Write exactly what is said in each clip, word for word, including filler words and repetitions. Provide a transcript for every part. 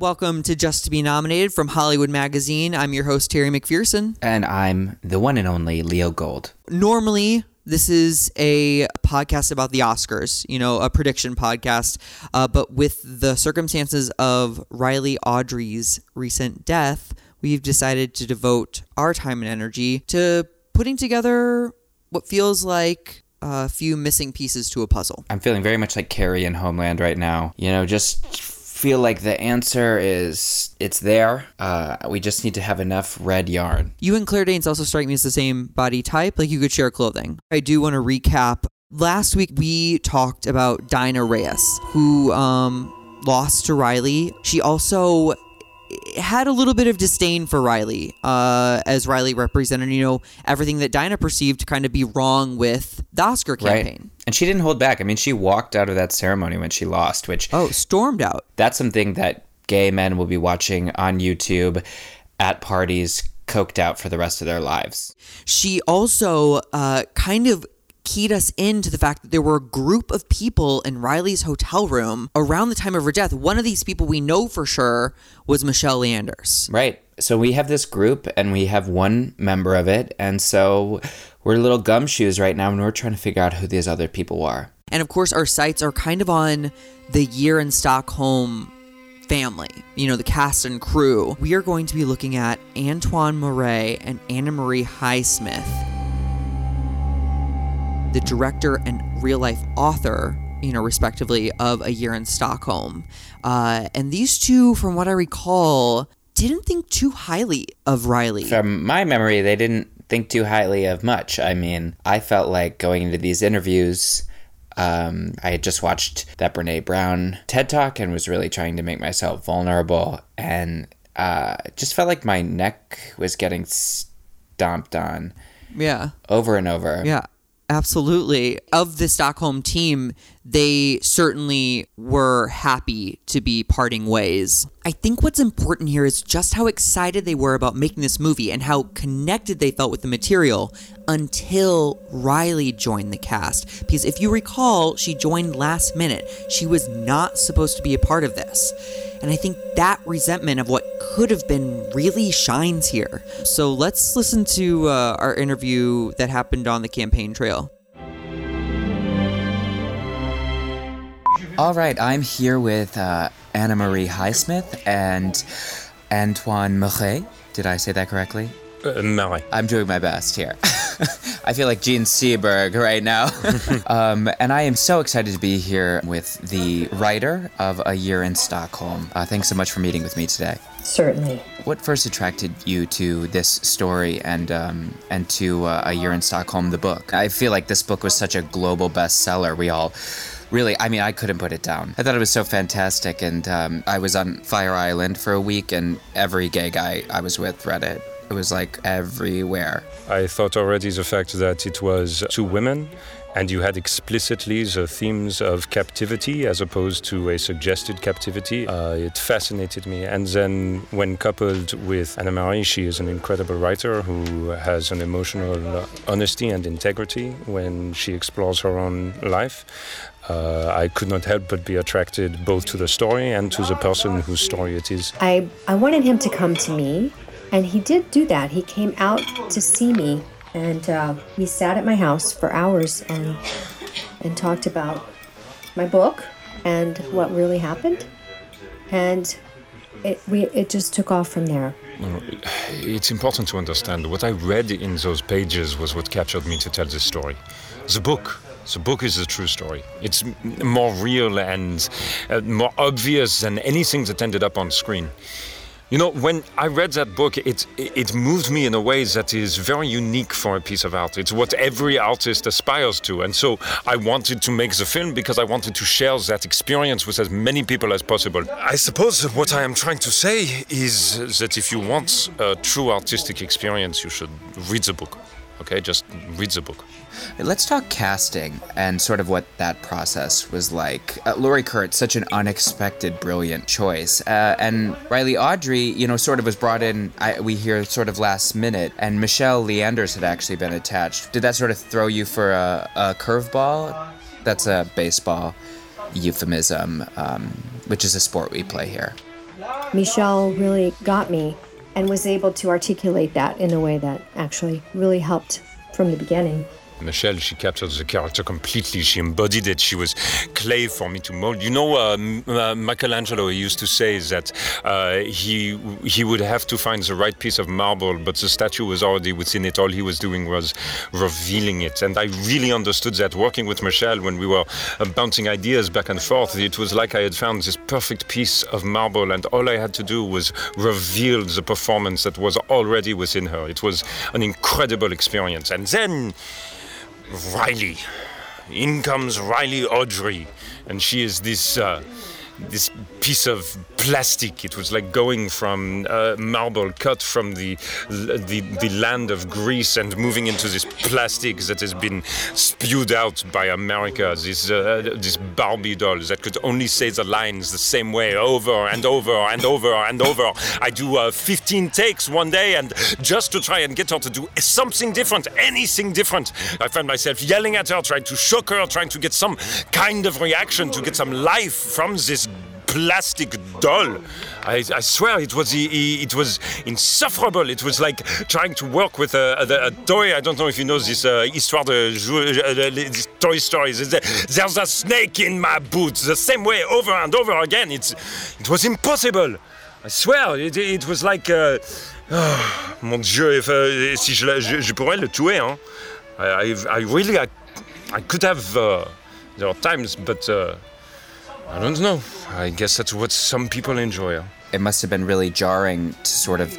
Welcome to Just to Be Nominated from Hollywood Magazine. I'm your host, Terry McPherson. And I'm the one and only Leo Gold. Normally, this is a podcast about the Oscars, you know, a prediction podcast. Uh, but with the circumstances of Riley Audrey's recent death, we've decided to devote our time and energy to putting together what feels like a few missing pieces to a puzzle. I'm feeling very much like Carrie in Homeland right now. You know, just feel like the answer is it's there. Uh, we just need to have enough red yarn. You and Claire Danes also strike me as the same body type. Like, you could share clothing. I do want to recap. Last week, we talked about Dinah Reyes, who um, lost to Riley. She also had a little bit of disdain for Riley uh, as Riley represented, you know, everything that Dinah perceived to kind of be wrong with the Oscar campaign. Right. And she didn't hold back. I mean, she walked out of that ceremony when she lost, which... Oh, stormed out. That's something that gay men will be watching on YouTube at parties, coked out for the rest of their lives. She also uh, kind of keyed us into the fact that there were a group of people in Riley's hotel room around the time of her death. One of these people we know for sure was Michelle Leanders. Right. So we have this group and we have one member of it. And so we're little gumshoes right now and we're trying to figure out who these other people are. And of course, our sights are kind of on the Year in Stockholm family, you know, the cast and crew. We are going to be looking at Antoine Marais and Anna Marie Highsmith, the director and real-life author, you know, respectively, of A Year in Stockholm. Uh, and these two, from what I recall, didn't think too highly of Riley. From my memory, they didn't think too highly of much. I mean, I felt like going into these interviews, um, I had just watched that Brene Brown TED Talk and was really trying to make myself vulnerable. And uh, just felt like my neck was getting stomped on. Yeah. Over and over. Yeah. Absolutely. Of the Stockholm team, they certainly were happy to be parting ways. I think what's important here is just how excited they were about making this movie and how connected they felt with the material until Riley joined the cast. Because if you recall, she joined last minute. She was not supposed to be a part of this. And I think that resentment of what could have been really shines here. So let's listen to uh, our interview that happened on the campaign trail. All right, I'm here with uh, Anna Marie Highsmith and Antoine Marais. Did I say that correctly? Uh, Marais. I'm doing my best here. I feel like Gene Seberg right now. um, and I am so excited to be here with the writer of A Year in Stockholm. Uh, thanks so much for meeting with me today. Certainly. What first attracted you to this story and um, and to uh, A Year in Stockholm, the book? I feel like this book was such a global bestseller. We all... Really, I mean, I couldn't put it down. I thought it was so fantastic, and um, I was on Fire Island for a week, and every gay guy I was with read it. It was, like, everywhere. I thought already the fact that it was two women, and you had explicitly the themes of captivity as opposed to a suggested captivity. Uh, it fascinated me. And then when coupled with Anna Marie, she is an incredible writer who has an emotional honesty and integrity when she explores her own life. Uh, I could not help but be attracted both to the story and to the person whose story it is. I, I wanted him to come to me, and he did do that. He came out to see me, and uh, we sat at my house for hours and and talked about my book and what really happened. And it we it just took off from there. It's important to understand what I read in those pages was what captured me to tell this story. The book. The book is a true story. It's more real and uh, more obvious than anything that ended up on screen. You know, when I read that book, it it moved me in a way that is very unique for a piece of art. It's what every artist aspires to. And so I wanted to make the film because I wanted to share that experience with as many people as possible. I suppose what I am trying to say is that if you want a true artistic experience, you should read the book. Okay, just read the book. Let's talk casting and sort of what that process was like. Uh, Laurie Kurt, such an unexpected, brilliant choice. Uh, and Riley Audrey, you know, sort of was brought in, I, we hear, sort of last minute. And Michelle Leanders had actually been attached. Did that sort of throw you for a, a curveball? That's a baseball euphemism, um, which is a sport we play here. Michelle really got me and was able to articulate that in a way that actually really helped from the beginning. Michelle, she captured the character completely. She embodied it. She was clay for me to mold. You know, uh, uh, Michelangelo used to say that uh, he he would have to find the right piece of marble, but the statue was already within it. All he was doing was revealing it. And I really understood that working with Michelle when we were uh, bouncing ideas back and forth, it was like I had found this perfect piece of marble, and all I had to do was reveal the performance that was already within her. It was an incredible experience. And then Riley. In comes Riley Audrey, and she is this uh, this piece of plastic. It was like going from uh, marble cut from the, the the land of Greece and moving into this plastic that has been spewed out by America, this, uh, this Barbie doll that could only say the lines the same way over and over and over and over. I do uh, fifteen takes one day, and just to try and get her to do something different, anything different, I found myself yelling at her, trying to shock her, trying to get some kind of reaction, to get some life from this plastic doll. I, I swear it was it was insufferable. It was like trying to work with a, a, a toy. I don't know if you know this uh, histoire de this Toy Story. There's a snake in my boots. The same way over and over again. It's it was impossible. I swear it, it was like uh, oh, mon Dieu, if, uh, si je, je, je pourrais le tuer. Hein? I, I, I really I, I could have uh, there are times, but. Uh, I don't know. I guess that's what some people enjoy. It must have been really jarring to sort of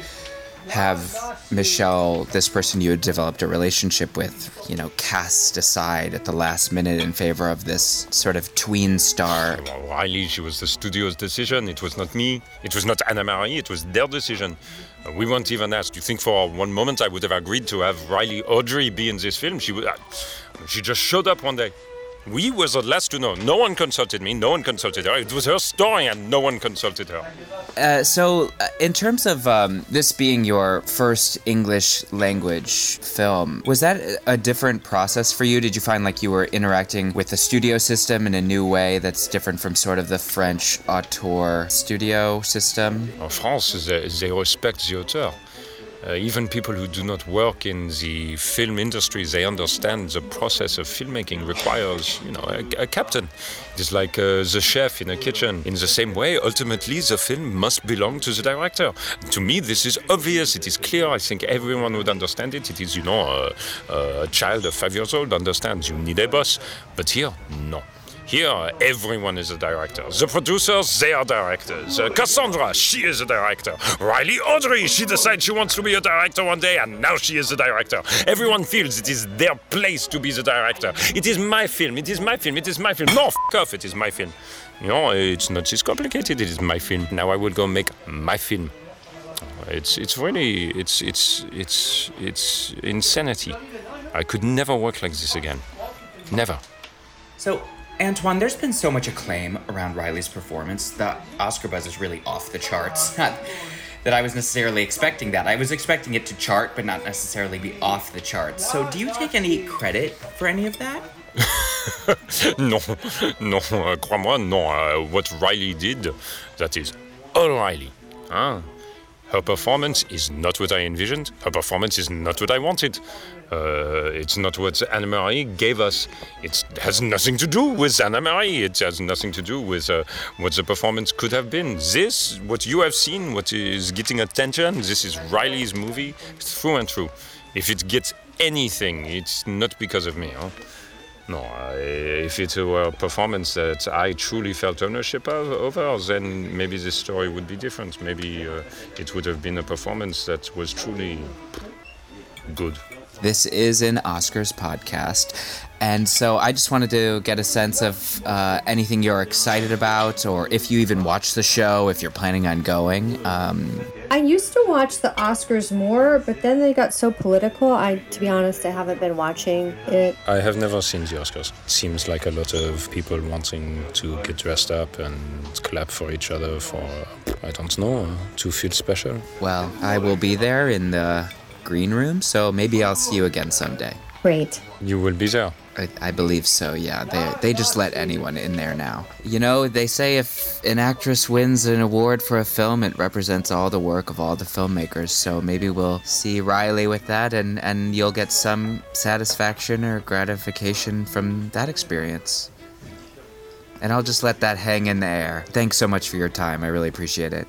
have Michelle, this person you had developed a relationship with, you know, cast aside at the last minute in favor of this sort of tween star. Well, Riley, she was the studio's decision. It was not me. It was not Anna Marie. It was their decision. We weren't even asked. You think for one moment I would have agreed to have Riley Audrey be in this film? She would, she just showed up one day. We were the last to know. No one consulted me. No one consulted her. It was her story, and no one consulted her. Uh, so, uh, in terms of um, this being your first English language film, was that a different process for you? Did you find like you were interacting with the studio system in a new way that's different from sort of the French auteur studio system? In France, they, they respect the auteur. Uh, even people who do not work in the film industry, they understand the process of filmmaking requires, you know, a, a captain. It's like uh, the chef in a kitchen. In the same way, ultimately, the film must belong to the director. To me, this is obvious. It is clear. I think everyone would understand it. It is, you know, uh, a child of five years old understands you need a boss. But here, no. Here, everyone is a director. The producers, they are directors. Uh, Cassandra, she is a director. Riley Audrey, she decides she wants to be a director one day, and now she is a director. Everyone feels it is their place to be the director. It is my film, it is my film, it is my film. No, f*** off, it is my film. You know, it's not this complicated, it is my film. Now I will go make my film. It's it's really, it's it's it's it's insanity. I could never work like this again. Never. So, Antoine, there's been so much acclaim around Riley's performance. The Oscar buzz is really off the charts. Not that I was necessarily expecting that. I was expecting it to chart, but not necessarily be off the charts. So do you take any credit for any of that? no, no, uh, crois-moi, no. Uh, what Riley did, that is all Riley. Ah. Her performance is not what I envisioned. Her performance is not what I wanted. Uh, it's not what Anna Marie gave us. It has nothing to do with Anna Marie. It has nothing to do with uh, what the performance could have been. This, what you have seen, what is getting attention, this is Riley's movie through and through. If it gets anything, it's not because of me. Huh? No, uh, if it were a performance that I truly felt ownership of, over, then maybe this story would be different. Maybe uh, it would have been a performance that was truly good. This is an Oscars podcast, and so I just wanted to get a sense of uh, anything you're excited about, or if you even watch the show, if you're planning on going. Um, I used to watch the Oscars more, but then they got so political. I, to be honest, I haven't been watching it. I have never seen the Oscars. It seems like a lot of people wanting to get dressed up and clap for each other for, I don't know, to feel special. Well, I will be there in the green room, so maybe I'll see you again someday. Great. You would be so. I, I believe so, yeah. They they just let anyone in there now. You know, they say if an actress wins an award for a film, it represents all the work of all the filmmakers. So maybe we'll see Riley with that, and, and you'll get some satisfaction or gratification from that experience. And I'll just let that hang in the air. Thanks so much for your time. I really appreciate it.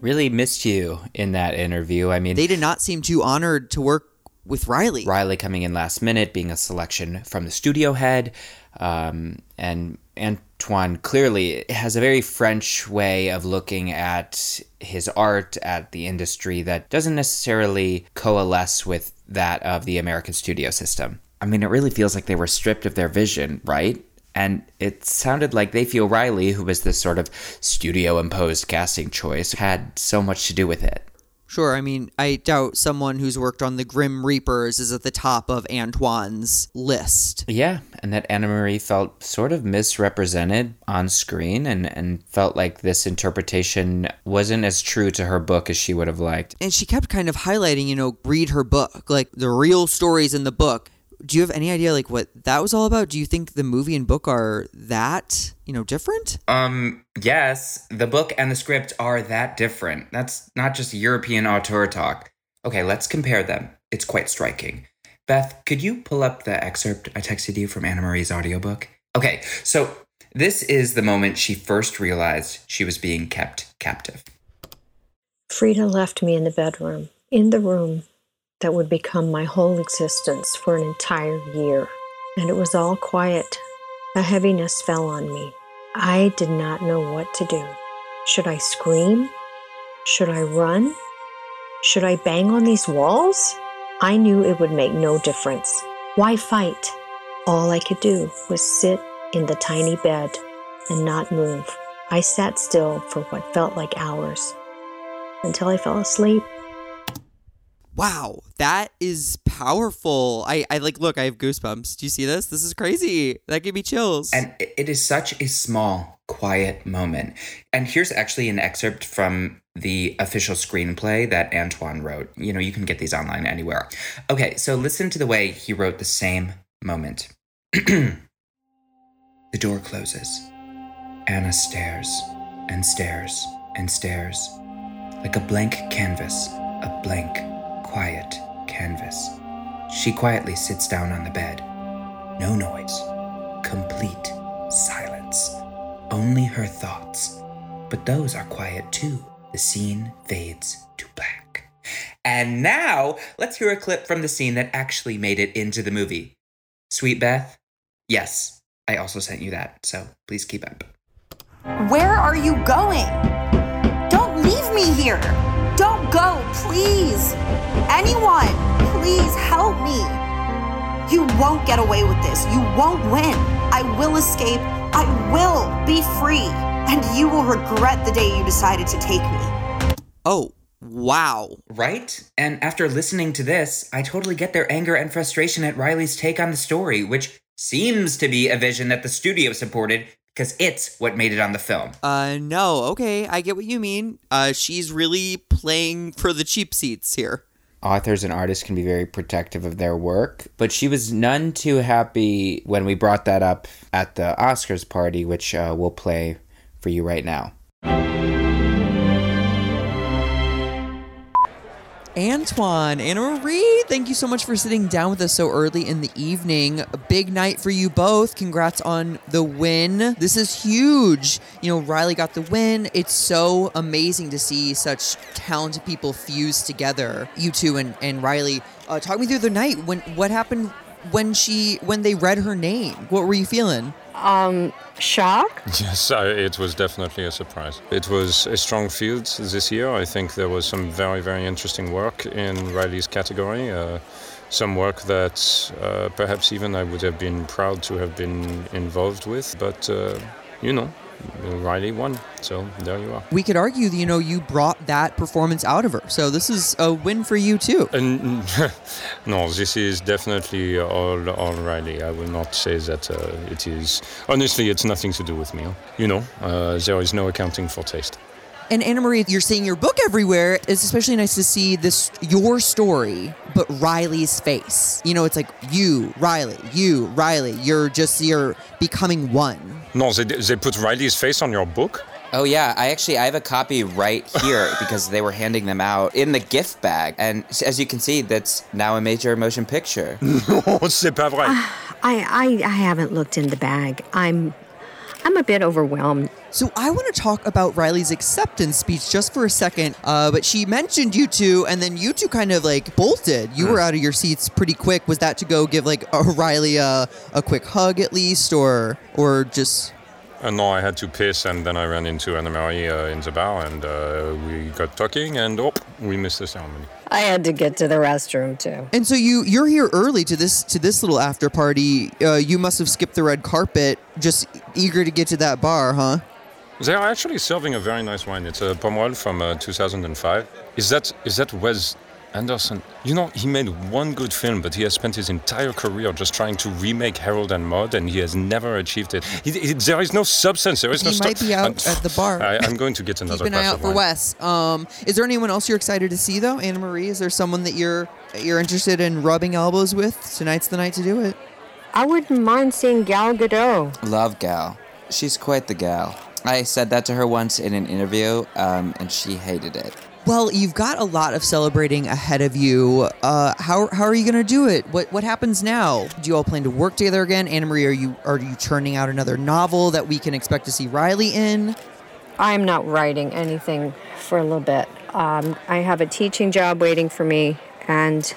Really missed you in that interview. I mean, they did not seem too honored to work with Riley. Riley coming in last minute, being a selection from the studio head. Um, and Antoine clearly has a very French way of looking at his art, at the industry, that doesn't necessarily coalesce with that of the American studio system. I mean, it really feels like they were stripped of their vision, right? And it sounded like they feel Riley, who was this sort of studio-imposed casting choice, had so much to do with it. Sure, I mean, I doubt someone who's worked on the Grim Reapers is at the top of Antoine's list. Yeah, and that Anna Marie felt sort of misrepresented on screen, and, and felt like this interpretation wasn't as true to her book as she would have liked. And she kept kind of highlighting, you know, read her book, like the real stories in the book. Do you have any idea, like, what that was all about? Do you think the movie and book are that, you know, different? Um, yes. The book and the script are that different. That's not just European auteur talk. Okay, let's compare them. It's quite striking. Beth, could you pull up the excerpt I texted you from Anna Marie's audiobook? Okay, so this is the moment she first realized she was being kept captive. Frida left me in the bedroom, in the room that would become my whole existence for an entire year. And it was all quiet. A heaviness fell on me. I did not know what to do. Should I scream? Should I run? Should I bang on these walls? I knew it would make no difference. Why fight? All I could do was sit in the tiny bed and not move. I sat still for what felt like hours until I fell asleep. Wow, that is powerful. I, I like, look, I have goosebumps. Do you see this? This is crazy. That gave me chills. And it is such a small, quiet moment. And here's actually an excerpt from the official screenplay that Antoine wrote. You know, you can get these online anywhere. Okay, so listen to the way he wrote the same moment. The door closes. Anna stares and stares and stares. Like a blank canvas, a blank quiet canvas. She quietly sits down on the bed. No noise. Complete silence. Only her thoughts. But those are quiet too. The scene fades to black. And now, let's hear a clip from the scene that actually made it into the movie. Sweet Beth? Yes, I also sent you that, so please keep up. Where are you going? Don't leave me here! Don't go, please. Anyone, please help me. You won't get away with this. You won't win. I will escape. I will be free. And you will regret the day you decided to take me. Oh, wow. Right? And after listening to this, I totally get their anger and frustration at Riley's take on the story, which seems to be a vision that the studio supported, because it's what made it on the film. Uh, no, okay, I get what you mean. Uh, she's really playing for the cheap seats here. Authors and artists can be very protective of their work, but she was none too happy when we brought that up at the Oscars party, which uh, we'll play for you right now. Antoine, Anna Marie, thank you so much for sitting down with us so early in the evening. A big night for you both. Congrats on the win. This is huge. You know, Riley got the win. It's so amazing to see such talented people fuse together. You two and, and Riley, uh, talk me through the night. When what happened when she when they read her name? What were you feeling? Um, shock? Yes, I, it was definitely a surprise. It was a strong field this year. I think there was some very, very interesting work in Riley's category. Uh, some work that uh, perhaps even I would have been proud to have been involved with. But, uh, you know, Riley won. So there you are. We could argue, you know, you brought that performance out of her. So this is a win for you, too. And, no, this is definitely all, all Riley. I will not say that uh, it is. Honestly, it's nothing to do with me. You know, uh, there is no accounting for taste. And Anna Marie, you're seeing your book everywhere. It's especially nice to see this, your story, but Riley's face. You know, it's like you, Riley, you, Riley. You're just, you're becoming one. No, they, they put Riley's face on your book? Oh, yeah. I actually, I have a copy right here because they were handing them out in the gift bag. And as you can see, that's now a major motion picture. No, c'est pas vrai. Uh, I, I, I haven't looked in the bag. I'm... I'm a bit overwhelmed. So I want to talk about Riley's acceptance speech just for a second. Uh, but she mentioned you two, and then you two kind of like bolted. You mm. were out of your seats pretty quick. Was that to go give like a Riley a, a quick hug at least, or or just? Uh, no, I had to piss, and then I ran into Anna Marie uh, in the bar, and uh, we got talking, and oh, we missed the ceremony. I had to get to the restroom too. And so you you're here early to this to this little after party. Uh, you must have skipped the red carpet, just eager to get to that bar, huh? They are actually serving a very nice wine. It's a Pomerol from uh, two thousand five. Is that is that Wes Anderson? You know, he made one good film, but he has spent his entire career just trying to remake Harold and Maude, and he has never achieved it. He, he, there is no substance. There is he no. He might stu- be out I'm, at the bar. I, I'm going to get another. Keep an eye out for wine. Wes. Um, is there anyone else you're excited to see though, Anna Marie? Is there someone that you're you're interested in rubbing elbows with? Tonight's the night to do it. I wouldn't mind seeing Gal Gadot. Love Gal. She's quite the gal. I said that to her once in an interview, um, and she hated it. Well, you've got a lot of celebrating ahead of you. Uh, how how are you going to do it? What what happens now? Do you all plan to work together again? Anna Marie, are you are you churning out another novel that we can expect to see Riley in? I'm not writing anything for a little bit. Um, I have a teaching job waiting for me, and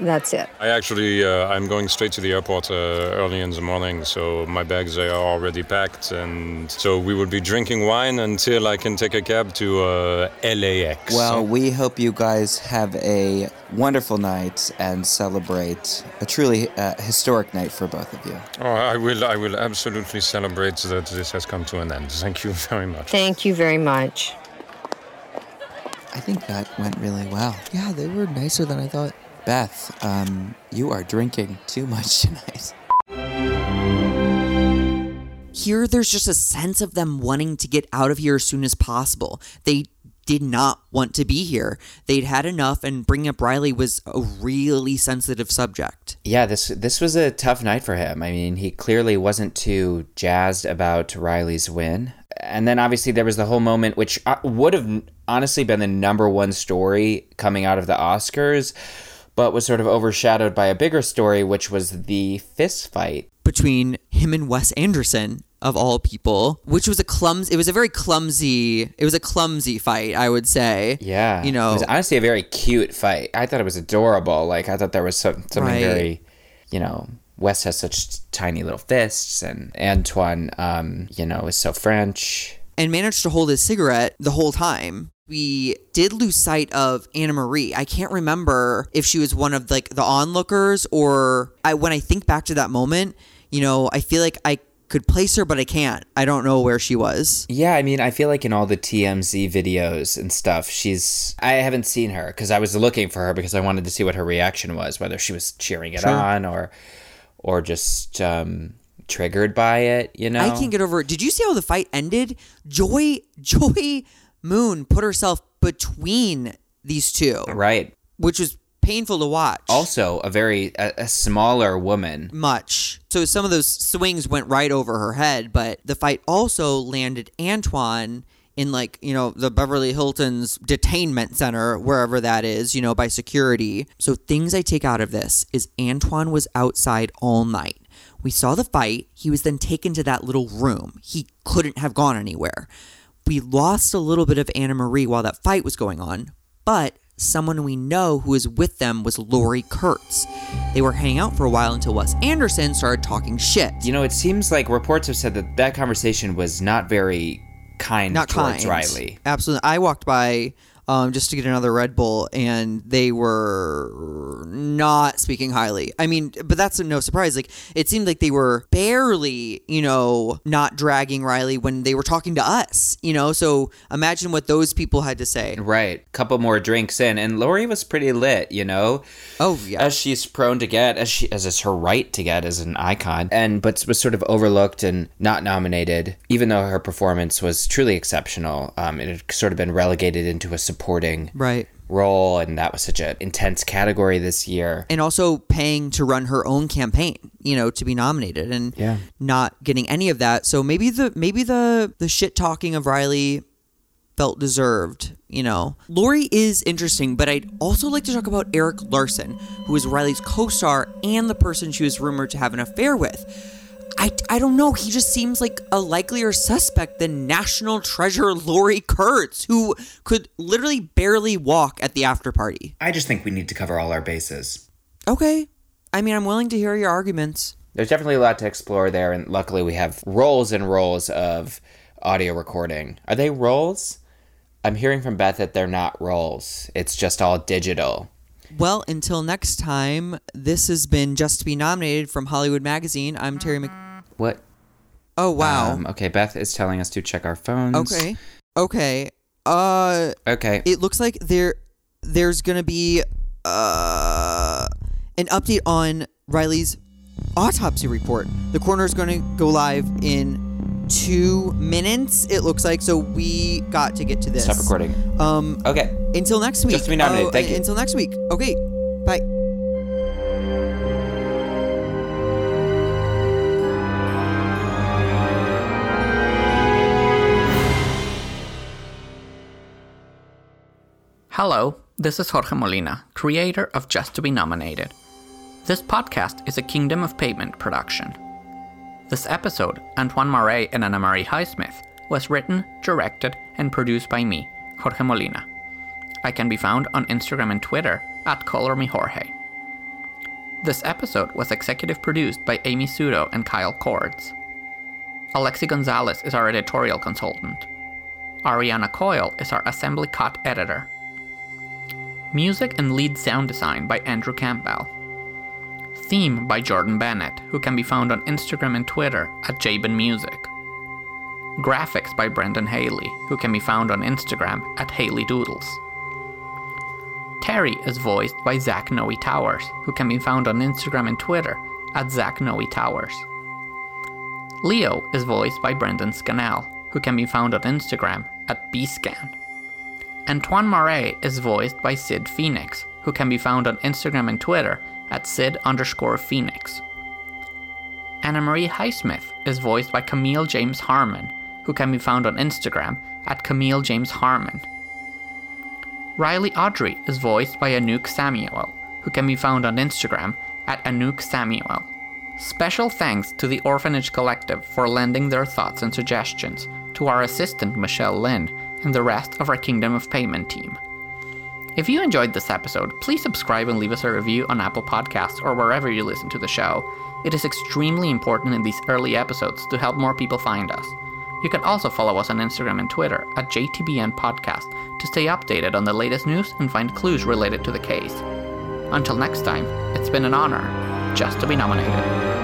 that's it. I actually, uh, I'm going straight to the airport uh, early in the morning, so my bags, they are already packed, and so we will be drinking wine until I can take a cab to uh, L A X. Well, we hope you guys have a wonderful night and celebrate a truly uh, historic night for both of you. Oh, I will, I will absolutely celebrate that this has come to an end. Thank you very much. Thank you very much. I think that went really well. Yeah, they were nicer than I thought. Beth, um, you are drinking too much tonight. Here, there's just a sense of them wanting to get out of here as soon as possible. They did not want to be here. They'd had enough, and bringing up Riley was a really sensitive subject. Yeah, this this was a tough night for him. I mean, he clearly wasn't too jazzed about Riley's win. And then obviously there was the whole moment, which would have honestly been the number one story coming out of the Oscars, but was sort of overshadowed by a bigger story, which was the fist fight between him and Wes Anderson, of all people, which was a clumsy, it was a very clumsy, it was a clumsy fight, I would say. Yeah. You know, it was honestly a very cute fight. I thought it was adorable. Like, I thought there was some, something right. very, you know, Wes has such tiny little fists, and Antoine, um, you know, is so French. And managed to hold his cigarette the whole time. We did lose sight of Anna Marie. I can't remember if she was one of like the onlookers or I, when I think back to that moment, you know, I feel like I could place her, but I can't. I don't know where she was. Yeah, I mean, I feel like in all the T M Z videos and stuff, she's, I haven't seen her because I was looking for her because I wanted to see what her reaction was, whether she was cheering it sure. on or, or just, um, triggered by it, you know? I can't get over it. Did you see how the fight ended? Joy, Joy Moon put herself between these two. Right. Which was painful to watch. Also, a very, a, a smaller woman. Much. So some of those swings went right over her head, but the fight also landed Antoine in like, you know, the Beverly Hilton's detainment center, wherever that is, you know, by security. So things I take out of this is Antoine was outside all night. We saw the fight. He was then taken to that little room. He couldn't have gone anywhere. We lost a little bit of Anna Marie while that fight was going on, but someone we know who was with them was Laurie Kurtz. They were hanging out for a while until Wes Anderson started talking shit. You know, it seems like reports have said that that conversation was not very kind not towards kind. Riley. Absolutely. I walked by um, just to get another Red Bull, and they were not speaking highly. I mean, but that's no surprise. Like, it seemed like they were barely, you know, not dragging Riley when they were talking to us, you know? So imagine what those people had to say. Right. Couple more drinks in, and Laurie was pretty lit, you know? Oh, yeah. As she's prone to get, as she, as it's her right to get as an icon, and but was sort of overlooked and not nominated, even though her performance was truly exceptional. Um, it had sort of been relegated into a supporting right. role, and that was such an intense category this year. And also paying to run her own campaign, you know, to be nominated, and yeah. not getting any of that. So maybe the maybe the the shit talking of Riley felt deserved, you know. Laurie is interesting, but I'd also like to talk about Eric Larson, who is Riley's co-star and the person she was rumored to have an affair with. I, I don't know. He just seems like a likelier suspect than national treasure Laurie Kurtz, who could literally barely walk at the after party. I just think we need to cover all our bases. Okay. I mean, I'm willing to hear your arguments. There's definitely a lot to explore there, and luckily we have rolls and rolls of audio recording. Are they rolls? I'm hearing from Beth that they're not rolls. It's just all digital. Well, until next time, this has been Just to Be Nominated from Hollywood Magazine. I'm Terry Mc... What? Oh, wow. Um, okay, Beth is telling us to check our phones. Okay. Okay. Uh... Okay. It looks like there, there's gonna be, uh... an update on Riley's autopsy report. The coroner's gonna go live in two minutes, it looks like, so we got to get to this. Stop recording. Um... Okay. Until next week. Just to Be Nominated. Oh, Thank uh, you. Until next week. Okay. Bye. Hello, this is Jorge Molina, creator of Just to Be Nominated. This podcast is a Kingdom of Pavement production. This episode, Antoine Marais and Anna Marie Highsmith, was written, directed, and produced by me, Jorge Molina. I can be found on Instagram and Twitter at ColorMeJorge. This episode was executive produced by Amy Suto and Kyle Cords. Alexi Gonzalez is our editorial consultant. Ariana Coyle is our assembly cut editor. Music and lead sound design by Andrew Campbell. Theme by Jordan Bennett, who can be found on Instagram and Twitter at JBenMusic. Graphics by Brendan Haley, who can be found on Instagram at HaleyDoodles. Terry is voiced by Zach Noe Towers, who can be found on Instagram and Twitter at Zach Noe Towers. Leo is voiced by Brendan Scannell, who can be found on Instagram at bscan. Antoine Marais is voiced by Sid Phoenix, who can be found on Instagram and Twitter at Sid underscore Phoenix. Anna Marie Highsmith is voiced by Camille James Harmon, who can be found on Instagram at Camille James Harmon. Riley Audrey is voiced by Anouk Samuel, who can be found on Instagram at Anouk Samuel. Special thanks to the Orphanage Collective for lending their thoughts and suggestions, to our assistant Michelle Lynn, and the rest of our Kingdom of Payment team. If you enjoyed this episode, please subscribe and leave us a review on Apple Podcasts or wherever you listen to the show. It is extremely important in these early episodes to help more people find us. You can also follow us on Instagram and Twitter at J T B N Podcast to stay updated on the latest news and find clues related to the case. Until next time, it's been an honor just to be nominated.